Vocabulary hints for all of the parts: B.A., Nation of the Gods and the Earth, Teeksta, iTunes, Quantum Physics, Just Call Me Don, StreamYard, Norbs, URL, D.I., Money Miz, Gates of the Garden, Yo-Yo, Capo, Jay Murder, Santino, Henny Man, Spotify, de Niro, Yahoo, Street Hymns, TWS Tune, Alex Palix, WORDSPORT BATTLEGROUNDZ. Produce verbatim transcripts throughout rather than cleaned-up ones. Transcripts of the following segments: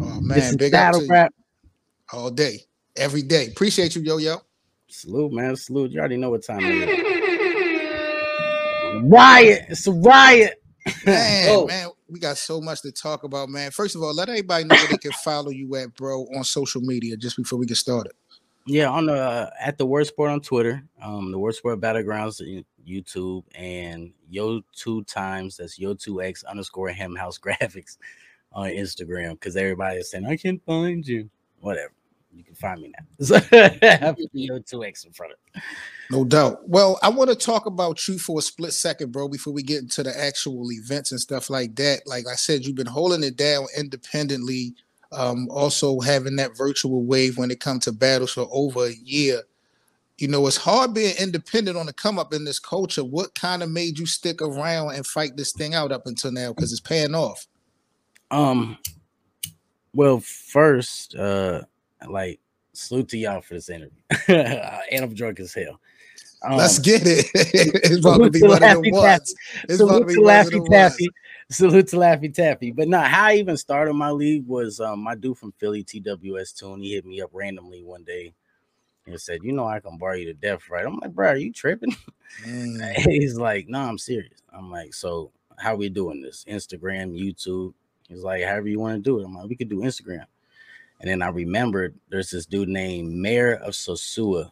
Oh man, big battle rap all day, every day. Appreciate you, Yo-Yo. Salute, man. Salute. You already know what time it is. Riot. It's a riot. Man, oh. man, we got so much to talk about, man. First of all, let everybody know where they can follow you at, bro, on social media, just before we get started. Yeah, on the uh, at the Word Sport on Twitter, um, the Word Sport Battlegrounds YouTube, and Yo Two Times. That's Yo Two X underscore Hem House Graphics on Instagram, because everybody is saying I can't find you. Whatever, you can find me now. Yo Two X in front of. No doubt. Well, I want to talk about you for a split second, bro, before we get into the actual events and stuff like that. Like I said, you've been holding it down independently. Um, also having that virtual wave when it comes to battles for over a year. You know, it's hard being independent on the come up in this culture. What kind of made you stick around and fight this thing out up until now? Because it's paying off. Um, well, first, uh, like, salute to y'all for this interview. And I'm drunk as hell. Um, Let's get it. It's about to be one of the ones. It's about to be one of the ones. Salute to Laffy Taffy. But no, how I even started my league was um, my dude from Philly, T W S Tune. He hit me up randomly one day and said, you know, I can bar you to death, right? I'm like, bro, are you tripping? Mm. He's like, no, I'm serious. I'm like, so how are we doing this? Instagram, YouTube? He's like, however you want to do it. I'm like, we could do Instagram. And then I remembered there's this dude named Mayor of Sosua.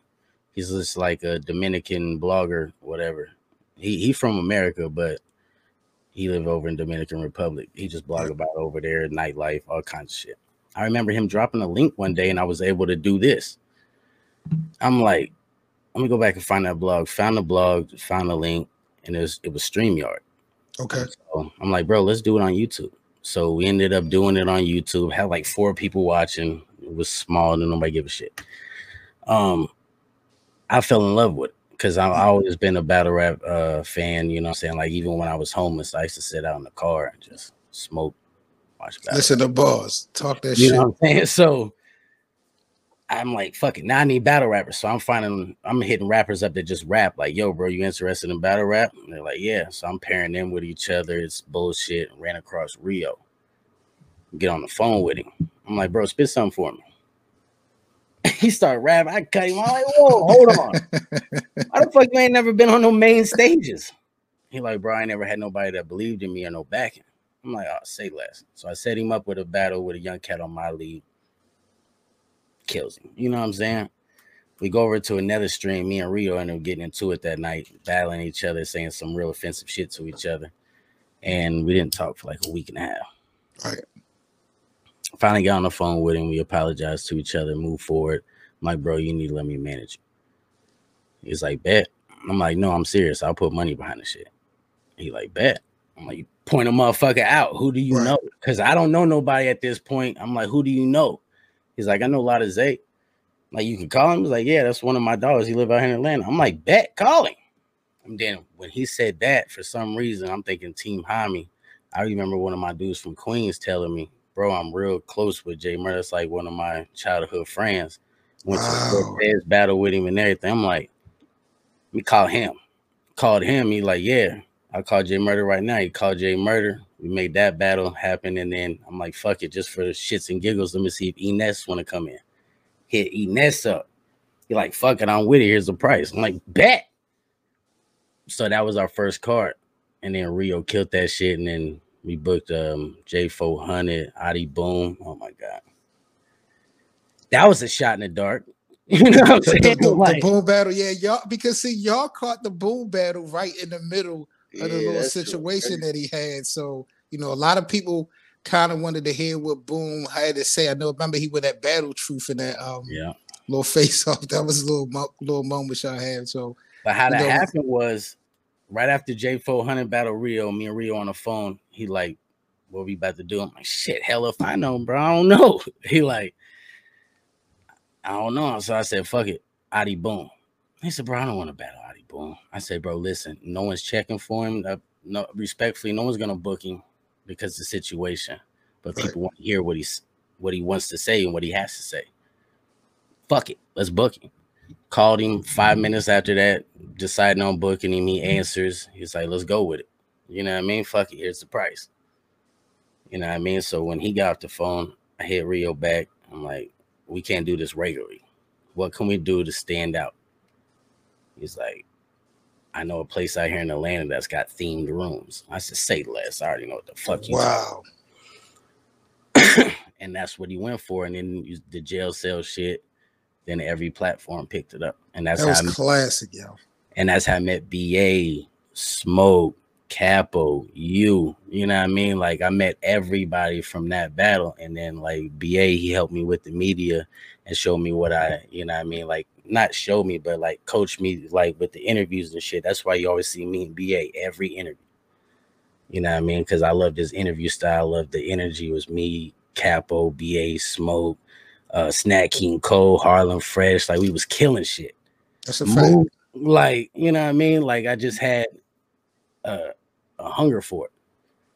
He's just like a Dominican blogger, whatever. He he from America, but he lived over in Dominican Republic. He just blogged about over there, nightlife, all kinds of shit. I remember him dropping a link one day, and I was able to do this. I'm like, let me go back and find that blog. Found the blog, found the link, and it was, it was StreamYard. Okay. So I'm like, bro, let's do it on YouTube. So we ended up doing it on YouTube. Had like four people watching. It was small, and nobody gave a shit. Um, I fell in love with it. Because I've always been a battle rap uh, fan, you know what I'm saying? Like, even when I was homeless, I used to sit out in the car and just smoke, watch battle. Listen to bars, talk that shit. You know what I'm saying? So I'm like, fuck it. Now I need battle rappers. So I'm finding, I'm hitting rappers up that just rap. Like, yo, bro, you interested in battle rap? And they're like, yeah. So I'm pairing them with each other. It's bullshit. Ran across Rio. Get on the phone with him. I'm like, bro, spit something for me. He started rapping. I cut him. I'm like, whoa, hold on. Why the fuck you ain't never been on no main stages? He like, bro, I never had nobody that believed in me or no backing. I'm like, oh, say less. So I set him up with a battle with a young cat on my lead. Kills him. You know what I'm saying? We go over to another stream. Me and Rio ended up getting into it that night, battling each other, saying some real offensive shit to each other. And we didn't talk for like a week and a half. All right. Finally got on the phone with him. We apologized to each other, moved forward. I'm like, bro, you need to let me manage you. He's like, bet. I'm like, no, I'm serious. I'll put money behind the shit. He like, bet. I'm like, point a motherfucker out. Who do you right. know? Because I don't know nobody at this point. I'm like, who do you know? He's like, I know a lot of Zay. Like, you can call him. He's like, yeah, that's one of my dogs. He live out here in Atlanta. I'm like, bet, call him. And then when he said that, for some reason, I'm thinking Team Hami. I remember one of my dudes from Queens telling me, bro, I'm real close with Jay Murder. It's like one of my childhood friends. Went wow. to the Cortez battle with him and everything. I'm like, we call him. Called him. He like, yeah, I call Jay Murder right now. He called Jay Murder. We made that battle happen. And then I'm like, fuck it, just for the shits and giggles, let me see if Ines want to come in. Hit Ines up. He like, fuck it, I'm with it. Here's the price. I'm like, bet. So that was our first card. And then Rio killed that shit. And then we booked um, J four hundred, Ahdi Boom. Oh, my God. That was a shot in the dark. You know what I'm saying? The, the, like, the boom battle, yeah. y'all. Because, see, y'all caught the boom battle right in the middle of the yeah, little situation true. that he had. So, you know, a lot of people kind of wanted to hear what Boom had to say. I know, remember, he went at Battle Truth in that um, yeah. little face-off. That was a little, little moment y'all had. So, but how that know, happened was, right after J four hundred battle Rio, me and Rio on the phone, he like, what are we about to do? I'm like, shit, hell if I know, bro. I don't know. He like, I don't know. So I said, fuck it, Ahdi Boom. He said, bro, I don't want to battle Ahdi Boom. I said, bro, listen, no one's checking for him. Uh, no, respectfully, no one's going to book him because of the situation. But right. people want to hear what, he's, what he wants to say and what he has to say. Fuck it. Let's book him. Called him five minutes after that, deciding on booking him. He answers. He's like, let's go with it. You know what I mean? Fuck it. Here's the price. You know what I mean? So when he got off the phone, I hit Rio back. I'm like, we can't do this regularly. What can we do to stand out? He's like, I know a place out here in Atlanta that's got themed rooms. I said, say less. I already know what the fuck you Wow. And that's what he went for. And then the jail cell shit. Then every platform picked it up. And that's that was how I met, classic, yo. And that's how I met B A, Smoke, Capo, you. You know what I mean? Like, I met everybody from that battle. And then, like, B A, he helped me with the media and showed me what I, you know what I mean? Like, not show me, but, like, coach me, like, with the interviews and shit. That's why you always see me and B A every interview. You know what I mean? Because I love this interview style of the energy. It was me, Capo, B A, Smoke, uh, Snack King Cole, Harlem Fresh. Like, we was killing shit. That's a fact. Move, like, you know what I mean? Like, I just had a, a hunger for it.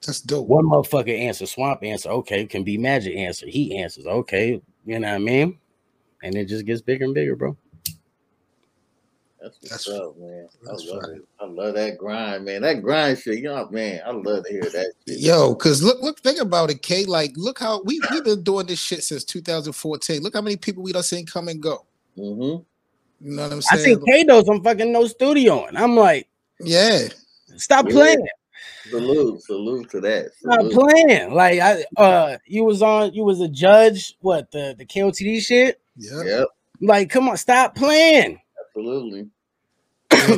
That's dope. One motherfucker answer, Swamp answer. Okay, can be Magic answer. He answers. Okay, you know what I mean? And it just gets bigger and bigger, bro. That's what's that's, up, man. That's I love right. it. I love that grind, man. That grind shit, you know, man. I love to hear that shit. Yo, because look, look, think about it, K. Like, look how we, we've been doing this shit since two thousand fourteen. Look how many people we done seen come and go. Mm-hmm. You know what I'm saying? I seen K do some fucking no studio, and I'm like, yeah, stop yeah. playing. Salute, salute to that. Salute. Stop playing. Like, I uh you was on, you was a judge, what the, the K O T D shit? Yeah. Yep. Like, come on, stop playing. Absolutely.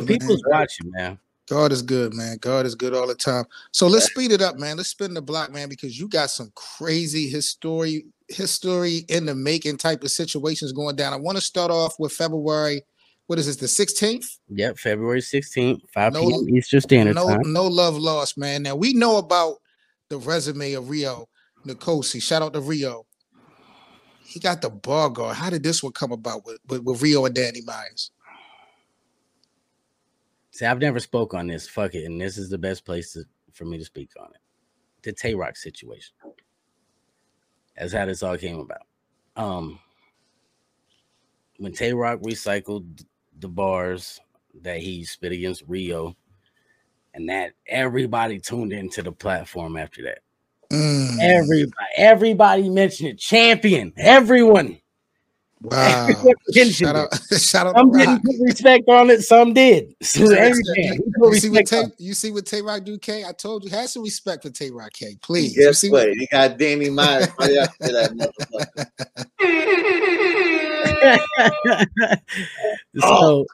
People's watching, man. God is good, man. God is good all the time. So let's speed it up, man. Let's spin the block, man, because you got some crazy history, history in the making type of situations going down. I want to start off with February. What is this, the sixteenth? Yep, February sixteenth, five p m Eastern Standard no, Time. No love lost, man. Now, we know about the resume of Rio Nkosi. Shout out to Rio. He got the bar guard. How did this one come about with, with, with Rio and Danny Myers? See, I've never spoke on this. Fuck it. And this is the best place to, for me to speak on it. The Tay Roc situation. That's how this all came about. Um, when Tay Roc recycled the bars that he spit against Rio, and that everybody tuned into the platform after that. Mm. Everybody, everybody mentioned it. Champion, everyone. Wow. Shout out, shout out some didn't put respect on it, some did. So you, see what Tay, you see what Tay Roc do, K? I told you, have some respect for Tay Roc, K, please. Yes, you see what? He got Danny Myers right after that motherfucker. so,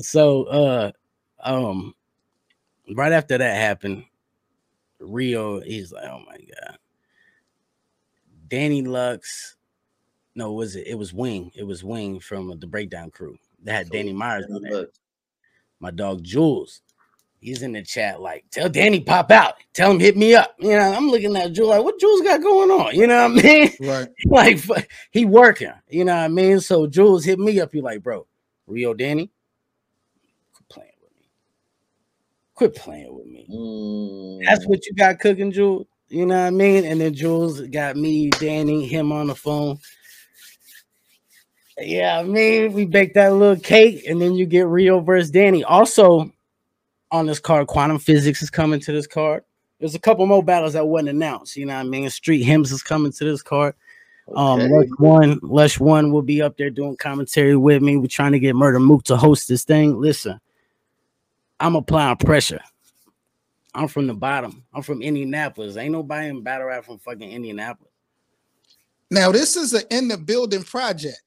so uh um right after that happened, Rio, he's like, oh my god. Danny Lux. No, was it? It was Wing. It was Wing from the Breakdown Crew that had so Danny Myers on there. My dog Jules, he's in the chat like, tell Danny pop out. Tell him hit me up. You know, I'm looking at Jules like, what Jules got going on? You know what I mean? Right. Like he working. You know what I mean? So Jules hit me up. He like, bro, Rio Danny, quit playing with me. Quit playing with me. Mm. That's what you got cooking, Jules. You know what I mean? And then Jules got me, Danny, him on the phone. Yeah, I mean, we bake that little cake, and then you get Rio versus Danny. Also, on this card, Quantum Physics is coming to this card. There's a couple more battles that wasn't announced. You know what I mean? Street Hymns is coming to this card. Okay. Um, Lush One, Lush One will be up there doing commentary with me. We're trying to get Murder Mook to host this thing. Listen, I'm applying pressure. I'm from the bottom. I'm from Indianapolis. Ain't nobody in battle rap from fucking Indianapolis. Now, this is an in-the-building project.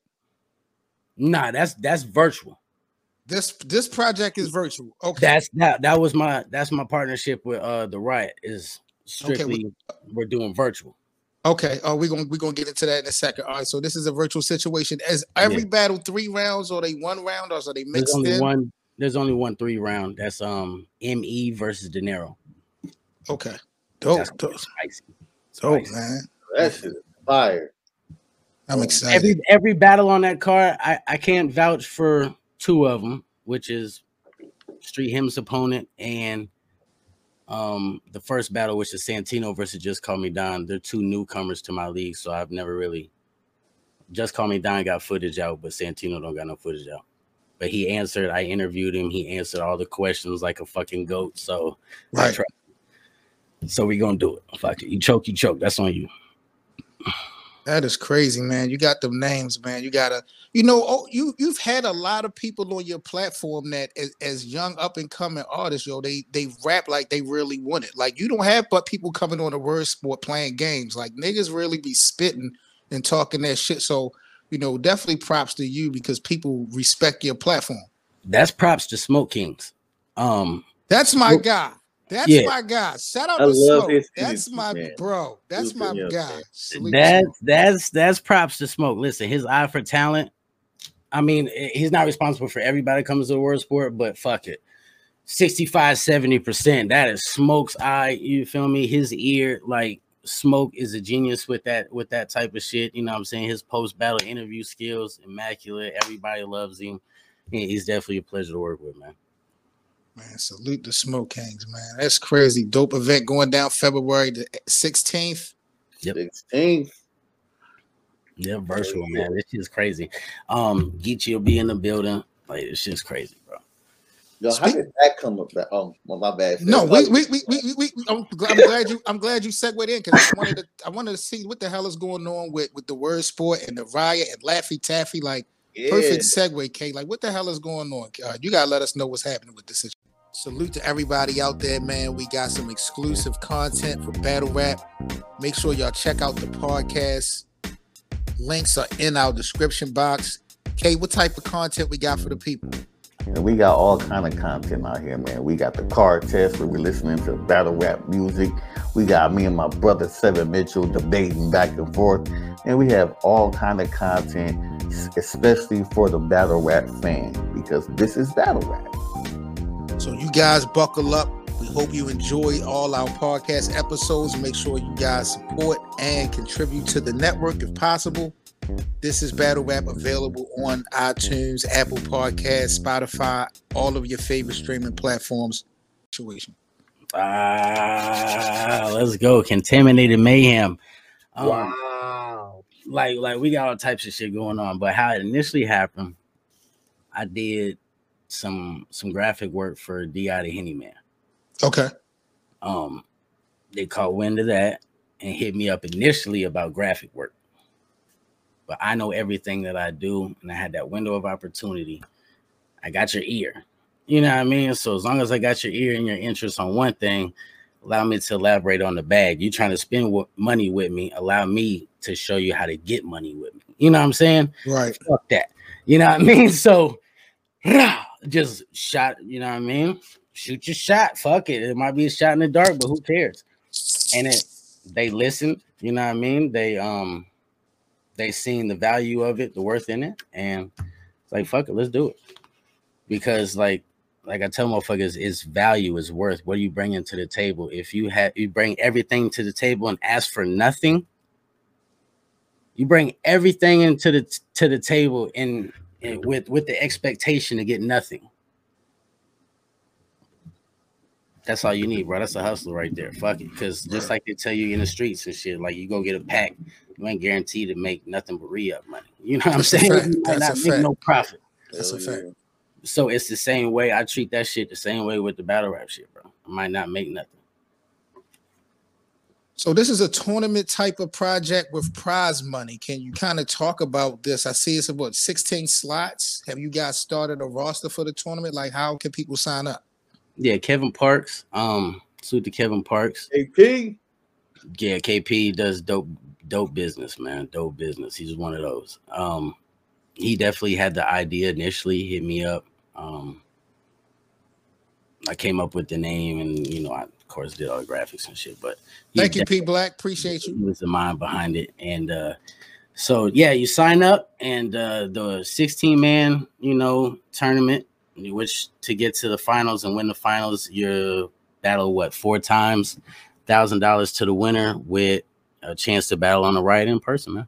Nah, that's that's virtual. This this project is virtual. Okay, that's that that was my that's my partnership with uh the Riot is strictly okay, we, we're doing virtual. Okay, oh uh, we're gonna we're gonna get into that in a second. All right, so this is a virtual situation. As every yeah. battle three rounds, or they one round, or so they mixed there's only in? One, there's only one three round. That's um M E versus De Niro. Okay, dope, dope, spicy. Dope, man. That shit is fire. I'm excited. Every every battle on that card, I, I can't vouch for two of them, which is Street Hymns opponent and um the first battle, which is Santino versus Just Call Me Don. They're two newcomers to my league, so I've never really. Just Call Me Don got footage out, but Santino don't got no footage out. But he answered. I interviewed him. He answered all the questions like a fucking goat. So right. I tried. So we gonna do it. Fuck it. You choke, you choke. That's on you. That is crazy, man. You got them names, man. You gotta, you know, oh, you you've had a lot of people on your platform that, as, as young up and coming artists, yo, they they rap like they really want it. Like you don't have but people coming on the word sport playing games. Like niggas really be spitting and talking that shit. So you know, definitely props to you because people respect your platform. That's props to Smoke Kings. Um, that's my well, guy. That's yeah. my guy. Shout out I to Smoke. That's my man. bro. That's He's my guy. That's that's that's props to Smoke. Listen, his eye for talent. I mean, he's not responsible for everybody that comes to the world sport, but fuck it. sixty-five, seventy percent. That is Smoke's eye. You feel me? His ear. Like Smoke is a genius with that with that type of shit. You know what I'm saying? His post-battle interview skills, immaculate. Everybody loves him. He's definitely a pleasure to work with, man. Man, salute the Smoke Kings, man. That's crazy. Dope event going down February the sixteenth. Yep. sixteenth. Yeah, virtual, man. This shit's crazy. Um, Geechee will be in the building. Like, this shit's crazy, bro. Yo, how Speak- did that come up? Oh, well, my bad. No, we, we, we, we, we, I'm glad, I'm glad you, I'm glad you segued in because I wanted to, I wanted to see what the hell is going on with, with the word sport and the riot and Laffy Taffy, like. Yeah. Perfect segue, K. Like, what the hell is going on? Uh, you gotta let us know what's happening with this situation. Salute to everybody out there, man. We got some exclusive content for Battle Rap. Make sure y'all check out the podcast. Links are in our description box. K, what type of content we got for the people? And we got all kind of content out here, man. We got the car test where we're listening to battle rap music. We got me and my brother, Seven Mitchell, debating back and forth. And we have all kind of content, especially for the battle rap fan, because this is battle rap. So you guys buckle up. We hope you enjoy all our podcast episodes. Make sure you guys support and contribute to the network if possible. This is Battle Rap, available on iTunes, Apple Podcasts, Spotify, all of your favorite streaming platforms. Situation. Ah, let's go. Contaminated Mayhem. Um, wow. Like, like we got all types of shit going on, but how it initially happened, I did some some graphic work for D I the Henny Man. Okay. Um, they caught wind of that and hit me up initially about graphic work. But I know everything that I do, and I had that window of opportunity. I got your ear. You know what I mean? So as long as I got your ear and your interest on one thing, allow me to elaborate on the bag. You're trying to spend w- money with me. Allow me to show you how to get money with me. You know what I'm saying? Right. Fuck that. You know what I mean? So just shot, you know what I mean? Shoot your shot. Fuck it. It might be a shot in the dark, but who cares? And it, they listened. You know what I mean? They, um... They seen the value of it, the worth in it, and it's like, fuck it, let's do it. Because like, like I tell motherfuckers, it's value, it's worth. What are you bringing to the table? If you have, you bring everything to the table and ask for nothing. You bring everything into the to the table and, and with with the expectation to get nothing. That's all you need, bro. That's a hustle right there. Fuck it. Because just like they tell you in the streets and shit, like you go get a pack, you ain't guaranteed to make nothing but re-up money. You know what I'm saying? You might not make no profit. That's a fact. So it's the same way. I treat that shit the same way with the battle rap shit, bro. I might not make nothing. So this is a tournament type of project with prize money. Can you kind of talk about this? I see it's about sixteen slots. Have you guys started a roster for the tournament? Like how can people sign up? Yeah, Kevin Parks. Um, salute to Kevin Parks. K P. Yeah, K P does dope, dope business, man. Dope business. He's one of those. Um, he definitely had the idea initially. Hit me up. Um, I came up with the name, and you know, I of course did all the graphics and shit. But thank you, P Black. Appreciate you. He was the mind behind it, and uh, so yeah, you sign up, and uh, the sixteen man, you know, tournament. Which to get to the finals and win the finals, you battle what four times, thousand dollars to the winner with a chance to battle on the ride in person, man.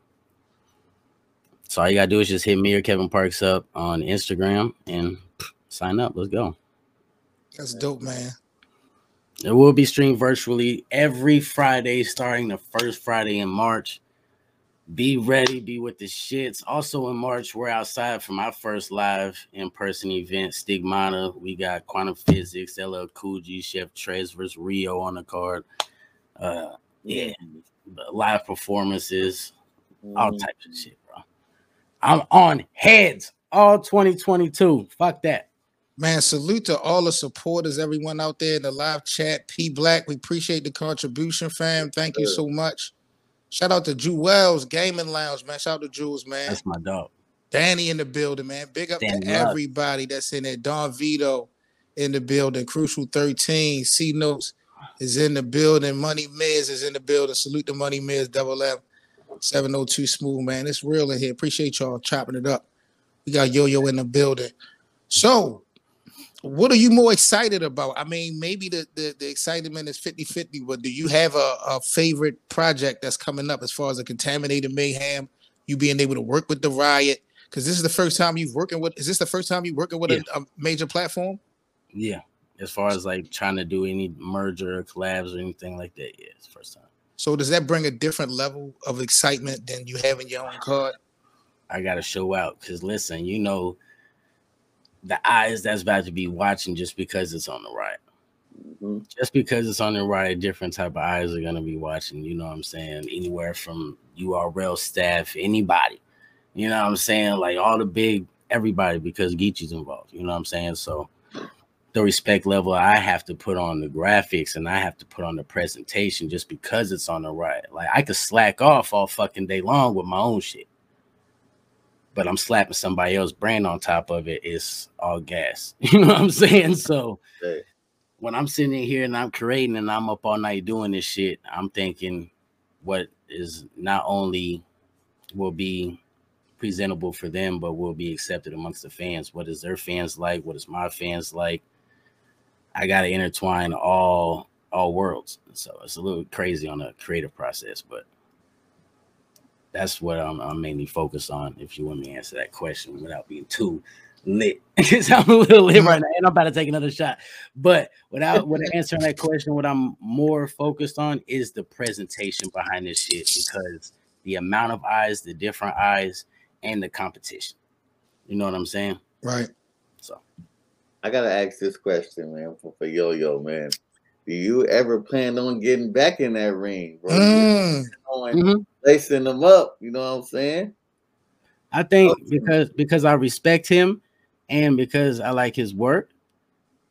So all you gotta do is just hit me or Kevin Parks up on Instagram and sign up. Let's go. That's dope, man. It will be streamed virtually every Friday, starting the first Friday in March. Be ready, be with the shits. Also in March, we're outside for my first live in-person event, Stigmata. We got Quantum Physics, L L Cool G, Chef Trez versus Rio on the card. Uh, yeah, live performances, all types of shit, bro. I'm on heads all twenty twenty-two. Fuck that. Man, salute to all the supporters, everyone out there in the live chat. P Black, we appreciate the contribution, fam. Thank you so much. Shout out to Jewel's Gaming Lounge, man. Shout out to Jules, man. That's my dog. Danny in the building, man. Big up Danny to everybody up. That's in there. Don Vito in the building. Crucial thirteen. C Notes is in the building. Money Miz is in the building. Salute to Money Miz, Double M, seven oh two Smooth, man. It's real in here. Appreciate y'all chopping it up. We got Yo-Yo in the building. So, what are you more excited about? I mean, maybe the, the, the excitement is fifty fifty, but do you have a, a favorite project that's coming up as far as a Contaminated Mayhem, you being able to work with the Riot? Because this is the first time you've working with, is this the first time you're working with yeah. a, a major platform? Yeah. As far as like trying to do any merger or collabs or anything like that, yeah, it's the first time. So does that bring a different level of excitement than you have in your own card? I got to show out because, listen, you know, the eyes that's about to be watching just because it's on the Riot. Mm-hmm. Just because it's on the Riot, different type of eyes are going to be watching, you know what I'm saying? Anywhere from U R L staff, anybody. You know what I'm saying? Like all the big, everybody, because Geechee's involved. You know what I'm saying? So the respect level I have to put on the graphics and I have to put on the presentation just because it's on the Riot. Like I could slack off all fucking day long with my own shit, but I'm slapping somebody else's brand on top of it. It's all gas. You know what I'm saying? So when I'm sitting in here and I'm creating and I'm up all night doing this shit, I'm thinking what is not only will be presentable for them, but will be accepted amongst the fans. What is their fans like? What is my fans like? I gotta intertwine all all worlds. So it's a little crazy on the creative process, but that's what I'm, I'm mainly focused on. If you want me to answer that question without being too lit, because I'm a little lit right now, and I'm about to take another shot. But without without answering that question, what I'm more focused on is the presentation behind this shit, because the amount of eyes, the different eyes, and the competition. You know what I'm saying? Right. So I gotta ask this question, man, for, for Yo-Yo, man. Do you ever plan on getting back in that ring, bro? Mm. Mm-hmm. Lacing them up, you know what I'm saying? I think okay. because because I respect him and because I like his work,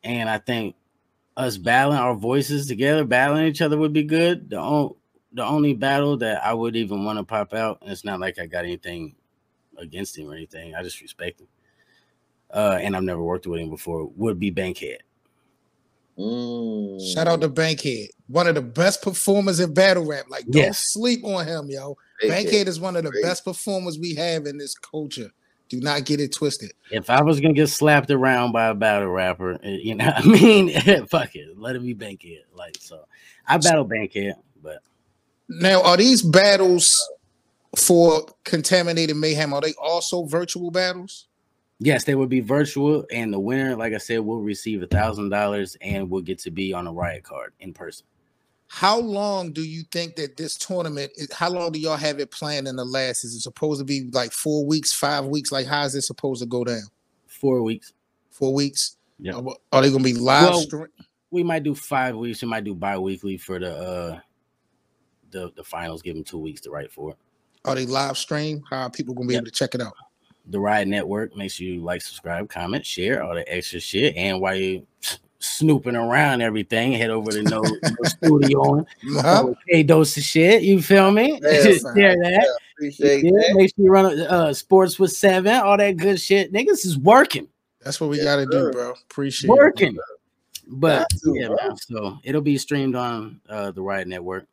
and I think us battling our voices together, battling each other would be good. The only the only battle that I would even want to pop out, and it's not like I got anything against him or anything, I just respect him, uh and I've never worked with him before, would be Bankhead. Mm. Shout out to Bankhead, one of the best performers in battle rap. Like, don't yes. sleep on him, yo. Bankhead, Bankhead is one of the Bankhead. best performers we have in this culture. Do not get it twisted. If I was gonna get slapped around by a battle rapper, you know what I mean? Fuck it, let it be Bankhead. Like, so I battle Bankhead. But now, are these battles for Contaminated Mayhem, are they also virtual battles? Yes, they would be virtual, and the winner, like I said, will receive a thousand dollars and will get to be on a Riot card in person. How long do you think that this tournament is, how long do y'all have it planned in the last? Is it supposed to be like four weeks, five weeks? Like, how is it supposed to go down? Four weeks. Four weeks? Yeah. Are, are they gonna be live well, stream? We might do five weeks, we might do bi-weekly for the uh the, the finals, give them two weeks to write for it. Are they live stream? How are people gonna be yep. able to check it out? The Riot Network. Make sure you like, subscribe, comment, share, all the extra shit. And while you snooping around everything, head over to No, no Studio and a dose of shit. You feel me? Yeah, share that. Yeah, appreciate yeah, that. Make sure you run uh, Sports with Seven. All that good shit. Niggas is working. That's what we yeah, gotta bro. do, bro. Appreciate working. It, bro. But too, yeah, man, so it'll be streamed on uh, the Riot Network.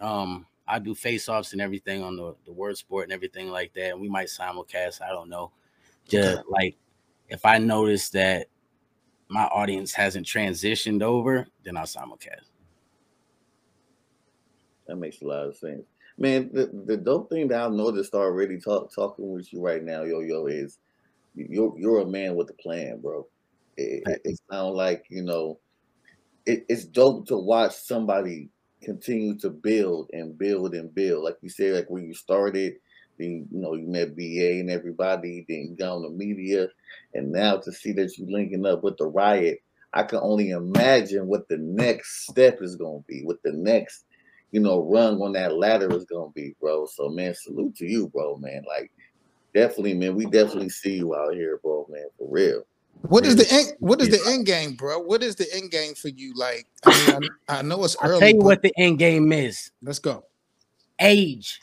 Um. I do face-offs and everything on the, the word sport and everything like that. And we might simulcast. I don't know. Just like if I notice that my audience hasn't transitioned over, then I'll simulcast. That makes a lot of sense. Man, the, the dope thing that I've noticed already talk, talking with you right now, Yo-Yo, is you're, you're a man with a plan, bro. It, it, it sounds like, you know, it, it's dope to watch somebody continue to build and build and build. Like you said, like when you started, then you know you met B A and everybody, then you got on the media, and now to see that you linking up with the Riot, I can only imagine what the next step is going to be, what the next you know, rung on that ladder is gonna be, bro. So, man, salute to you, bro, man. Like, definitely, man, we definitely see you out here, bro, man, for real. What is the end, what is the end game, bro? What is the end game for you? Like, I mean, I, I know it's early. I'll tell you what the end game is. Let's go. Age.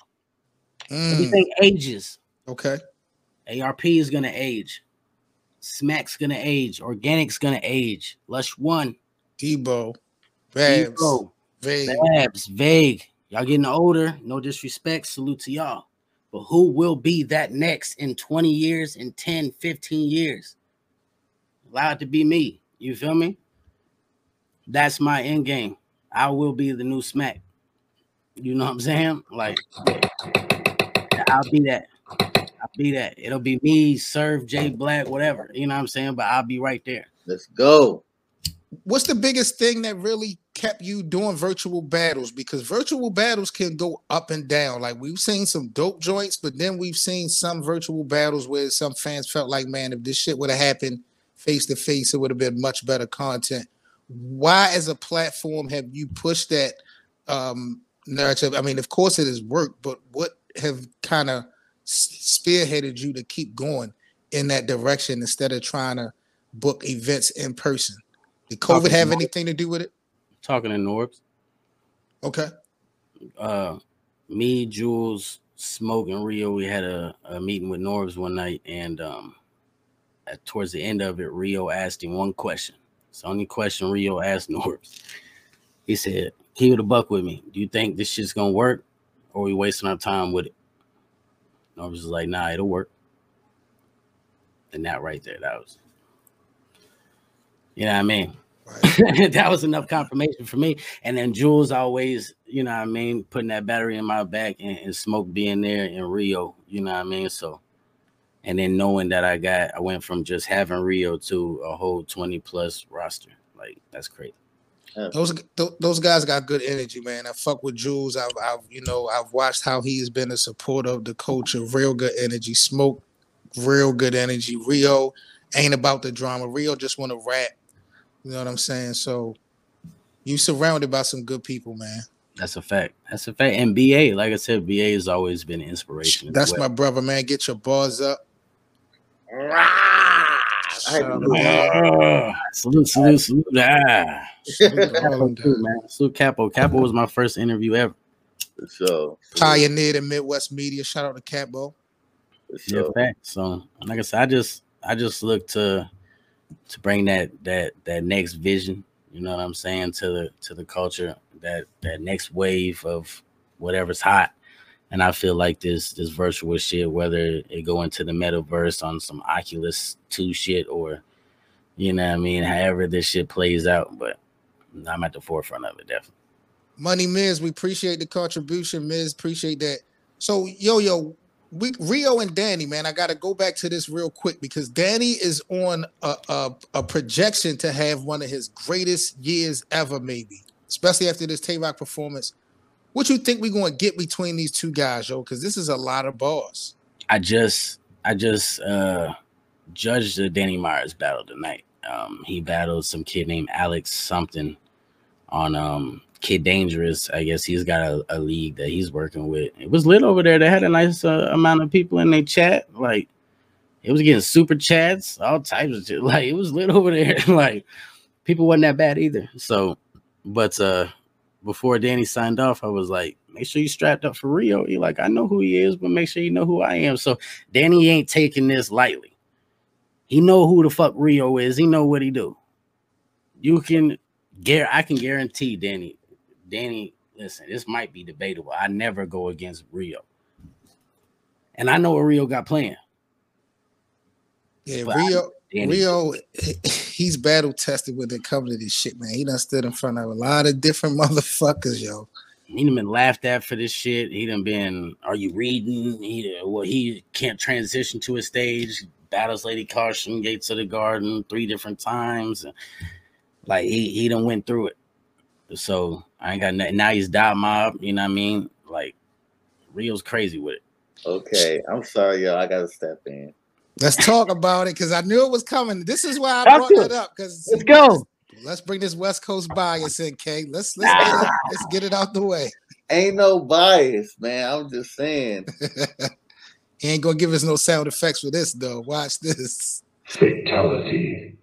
Mm. Everything ages. Okay. A R P is gonna age. Smack's gonna age. Organic's gonna age. Lush One. Debo. Vabs. Debo. Vague. Vabs. Vague. Y'all getting older. No disrespect. Salute to y'all. But who will be that next in twenty years, in ten, fifteen years? Allowed to be me. You feel me? That's my end game. I will be the new Smack. You know what I'm saying? Like, I'll be that. I'll be that. It'll be me, Serve, J Black, whatever. You know what I'm saying? But I'll be right there. Let's go. What's the biggest thing that really kept you doing virtual battles? Because virtual battles can go up and down. Like, we've seen some dope joints, but then we've seen some virtual battles where some fans felt like, man, if this shit would have happened face-to-face, it would have been much better content. Why, as a platform, have you pushed that um, narrative? I mean, of course it has worked, but what have kind of spearheaded you to keep going in that direction instead of trying to book events in person? Did COVID have anything to do with it? Talking to Norbs. Okay. Uh, me, Jules, Smoke, and Rio, we had a, a meeting with Norbs one night, and um, at, towards the end of it, Rio asked him one question. It's the only question Rio asked Norbs. He said, keep the buck with me. Do you think this shit's going to work, or are we wasting our time with it? Norbs was like, nah, it'll work. And that right there, that was... You know what I mean? Right. That was enough confirmation for me. And then Jules always, you know what I mean, putting that battery in my back, and, and Smoke being there in Rio, you know what I mean? So, and then knowing that I got, I went from just having Rio to a whole twenty plus roster. Like, that's crazy. Those th those guys got good energy, man. I fuck with Jules. I've, I've, you know, I've watched how he has been a supporter of the culture. Real good energy. Smoke, real good energy. Rio ain't about the drama. Rio just want to rap. You know what I'm saying? So you surrounded by some good people, man. That's a fact. That's a fact. And B A, like I said, B A has always been an inspiration. That's well. My brother, man. Get your bars up. Ah, ah, salute, salute, salute. Ah. Salute Capo, too, man. Salute Capo. Capo was my first interview ever. So pioneered in Midwest media. Shout out to Capo. So, yeah, so like I said, I just I just look to to bring that that that next vision, you know what I'm saying, to the to the culture, that that next wave of whatever's hot. And I feel like this this virtual shit, whether it go into the metaverse on some Oculus two shit, or you know what I mean, however this shit plays out, but I'm at the forefront of it, definitely. Money Miz, we appreciate the contribution, Miz, appreciate that. So Yo-Yo, We, Rio and Danny, man, I got to go back to this real quick because Danny is on a, a, a projection to have one of his greatest years ever, maybe, especially after this Tay Roc performance. What you think we're going to get between these two guys, yo? Because this is a lot of bars. I just I just uh, judged the Danny Myers battle tonight. Um, he battled some kid named Alex something on um Kid Dangerous. I guess he's got a, a league that he's working with. It was lit over there. They had a nice uh, amount of people in their chat. Like, it was getting super chats, all types of shit. Like, it was lit over there. Like, people wasn't that bad either. So, but uh, before Danny signed off, I was like, make sure you strapped up for Rio. He like, I know who he is, but make sure you know who I am. So Danny ain't taking this lightly. He know who the fuck Rio is. He know what he do. You can, I can guarantee Danny, Danny, listen, this might be debatable. I never go against Rio. And I know what Rio got playing. Yeah, but Rio, I, Rio, he's battle tested when it comes to this shit, man. He done stood in front of a lot of different motherfuckers, yo. He done been laughed at for this shit. He done been, are you reading? He, well, he can't transition to a stage. Battles Lady Caution, Gates of the Garden, three different times. Like, he, he done went through it. So I ain't got nothing. Now he's die mob, you know what I mean? Like, Rio's crazy with it. Okay, I'm sorry, y'all. I gotta step in. Let's talk about it because I knew it was coming. This is why I Talk brought it up. Because let's go. Let's bring this West Coast bias in, K. Let's let's, ah. get it, let's get it out the way. Ain't no bias, man. I'm just saying. He ain't gonna give us no sound effects for this, though. Watch this. Fatality.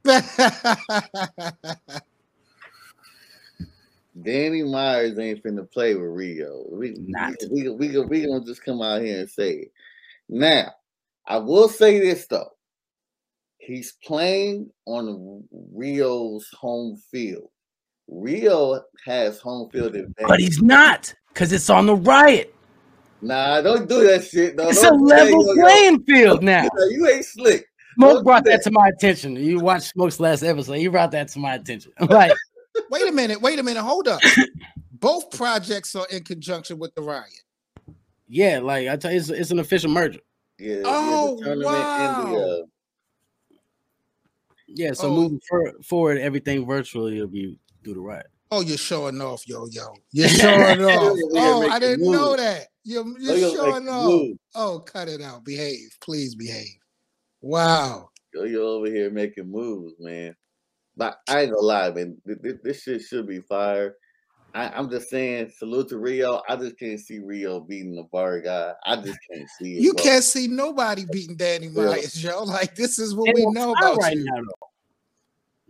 Danny Myers ain't finna play with Rio. We Not. we we, we, we gonna just come out here and say it. Now, I will say this though. He's playing on Rio's home field. Rio has home field advantage. But he's not, because it's on the Riot. Nah, don't do that shit. No, it's a level play, playing yo, field now. You ain't slick. Smoke don't brought that. that to my attention. You watched Smoke's last episode. He brought that to my attention. I'm like, wait a minute. Wait a minute. Hold up. Both projects are in conjunction with the Riot. Yeah, like I tell you, it's, it's an official merger. Yeah. Oh, yeah, the wow. In the, uh, yeah, so oh. moving for, forward, everything virtually will be through the Riot. Oh, you're showing off, yo, yo. You're showing off. Oh, I didn't move. know that. You're, you're, you're showing off. Move. Oh, cut it out. Behave. Please behave. Wow. Yo, you're over here making moves, man. But I ain't gonna lie, man. This, this shit should be fire. I, I'm just saying, salute to Rio. I just can't see Rio beating the bar guy. I just can't see it. You bro. can't see nobody beating Danny Myers, yo. Like, this is what and we know about right you. Now,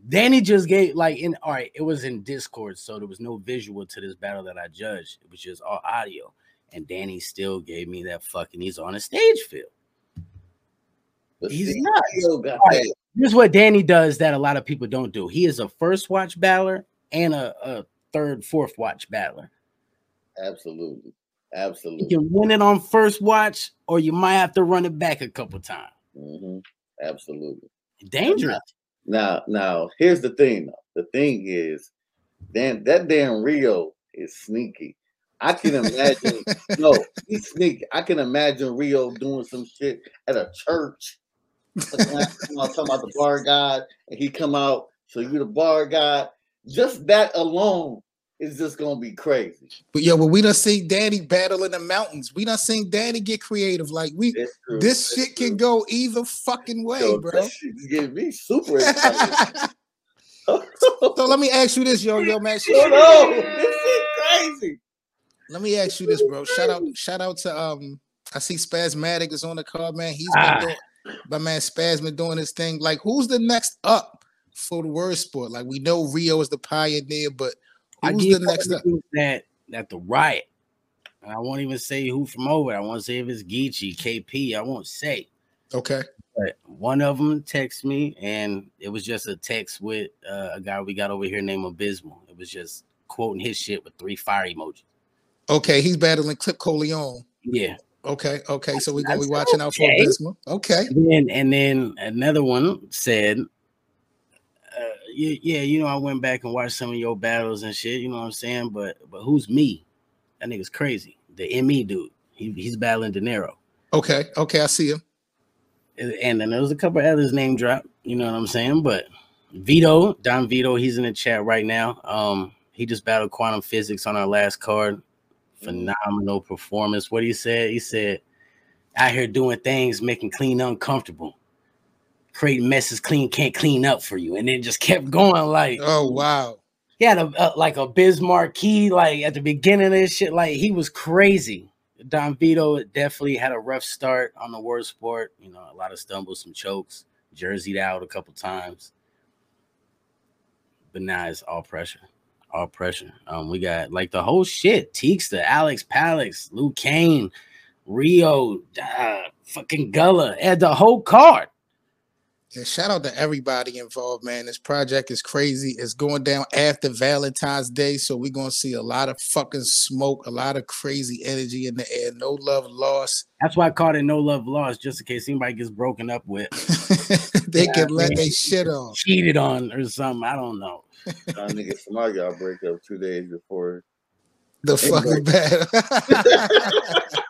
Danny just gave, like, in all right, it was in Discord, so there was no visual to this battle that I judged. It was just all audio. And Danny still gave me that fucking, he's on a stage feel. But he's not. All right, here's what Danny does that a lot of people don't do. He is a first watch battler and a, a third, fourth watch battler. Absolutely. Absolutely. You can win it on first watch, or you might have to run it back a couple times. Mm-hmm. Absolutely. Dangerous. Now, now, here's the thing. The thing is, damn, that damn Rio is sneaky. I can imagine. No, he's sneaky. I can imagine Rio doing some shit at a church. Like, I was talking about the bar god, and he come out. So you the bar god. Just that alone is just gonna be crazy. But yo, well, we done seen Danny battle in the mountains. We done seen Danny get creative. Like we, this That's shit true. can go either fucking way, yo, bro. This shit's getting me super excited. So let me ask you this, yo, yo, man. Yo, no, this shit crazy. Let me ask you this, bro. Shout out, shout out to um. I see Spasmatic is on the card, man. He's been ah. doing, my man Spasmatic doing his thing. Like, who's the next up for the word sport? Like, we know Rio is the pioneer, but who's the next up? That that the Riot. And I won't even say who from over. I won't say if it's Geechee, K P. I won't say. Okay. But one of them texted me, and it was just a text with uh, a guy we got over here named Abysmal. It was just quoting his shit with three fire emojis. Okay, he's battling Clip Coleon. Yeah. Okay, okay. So we're gonna be watching out for Abysmal. Okay. And then, and then another one said, uh, yeah, yeah, you know, I went back and watched some of your battles and shit, you know what I'm saying? But but who's me? That nigga's crazy. The M E dude. He he's battling De Niro. Okay, okay, I see him. And, and then there was a couple of others name drop, you know what I'm saying? But Vito, Don Vito, he's in the chat right now. Um, he just battled Quantum Physics on our last card. Phenomenal performance. What he said, he said, out here doing things, making clean uncomfortable, creating messes clean can't clean up for you, and then just kept going. Like, oh wow, he had a, a like a Bismarck key like at the beginning of this shit. Like, he was crazy. Don Vito definitely had a rough start on the word sport. You know, a lot of stumbles, some chokes, jerseyed out a couple times, but now it's all pressure. All pressure. Um, we got like the whole shit. Teeksta, Alex Palix, Luke Kane, Rio, uh, fucking Gullah, and the whole card. Yeah, shout out to everybody involved, man. This project is crazy. It's going down after Valentine's Day, so we're gonna see a lot of fucking smoke, a lot of crazy energy in the air. No love lost. That's why I called it no love lost, just in case anybody gets broken up with. They yeah, can let they shit on, cheated on, or something. I don't know. Y'all niggas, some of y'all break up two days before the fucking battle.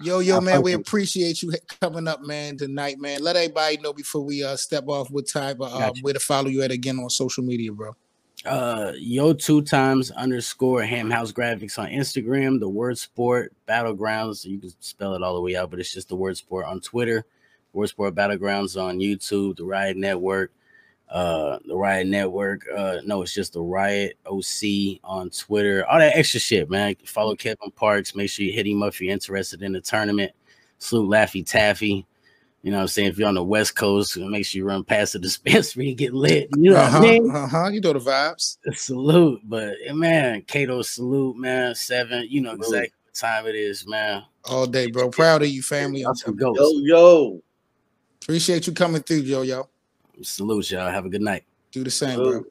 Yo, yo, man, we appreciate you coming up, man, tonight, man. Let everybody know before we uh step off what type of uh, where to follow you at again on social media, bro. Uh, yo, two times underscore Hamhouse Graphics on Instagram. The Word Sport Battlegrounds. You can spell it all the way out, but it's just the Word Sport on Twitter. Word Sport Battlegrounds on YouTube. The Riot Network. uh the Riot Network. Uh no, it's just the Riot O C on Twitter. All that extra shit, man. Follow Kevin Parks. Make sure you hit him up if you're interested in the tournament. Salute Laffy Taffy. You know what I'm saying? If you're on the West Coast, make sure you run past the dispensary and get lit. You know uh-huh, what I mean? Uh-huh. You know the vibes. Salute. But, man, Kato, salute, man. Seven. You know exactly what time it is, man. All day, bro. Proud of you, family. Awesome ghost. Yo, yo. Appreciate you coming through, yo, yo. Salute, y'all. Have a good night. Do the same, salute, bro.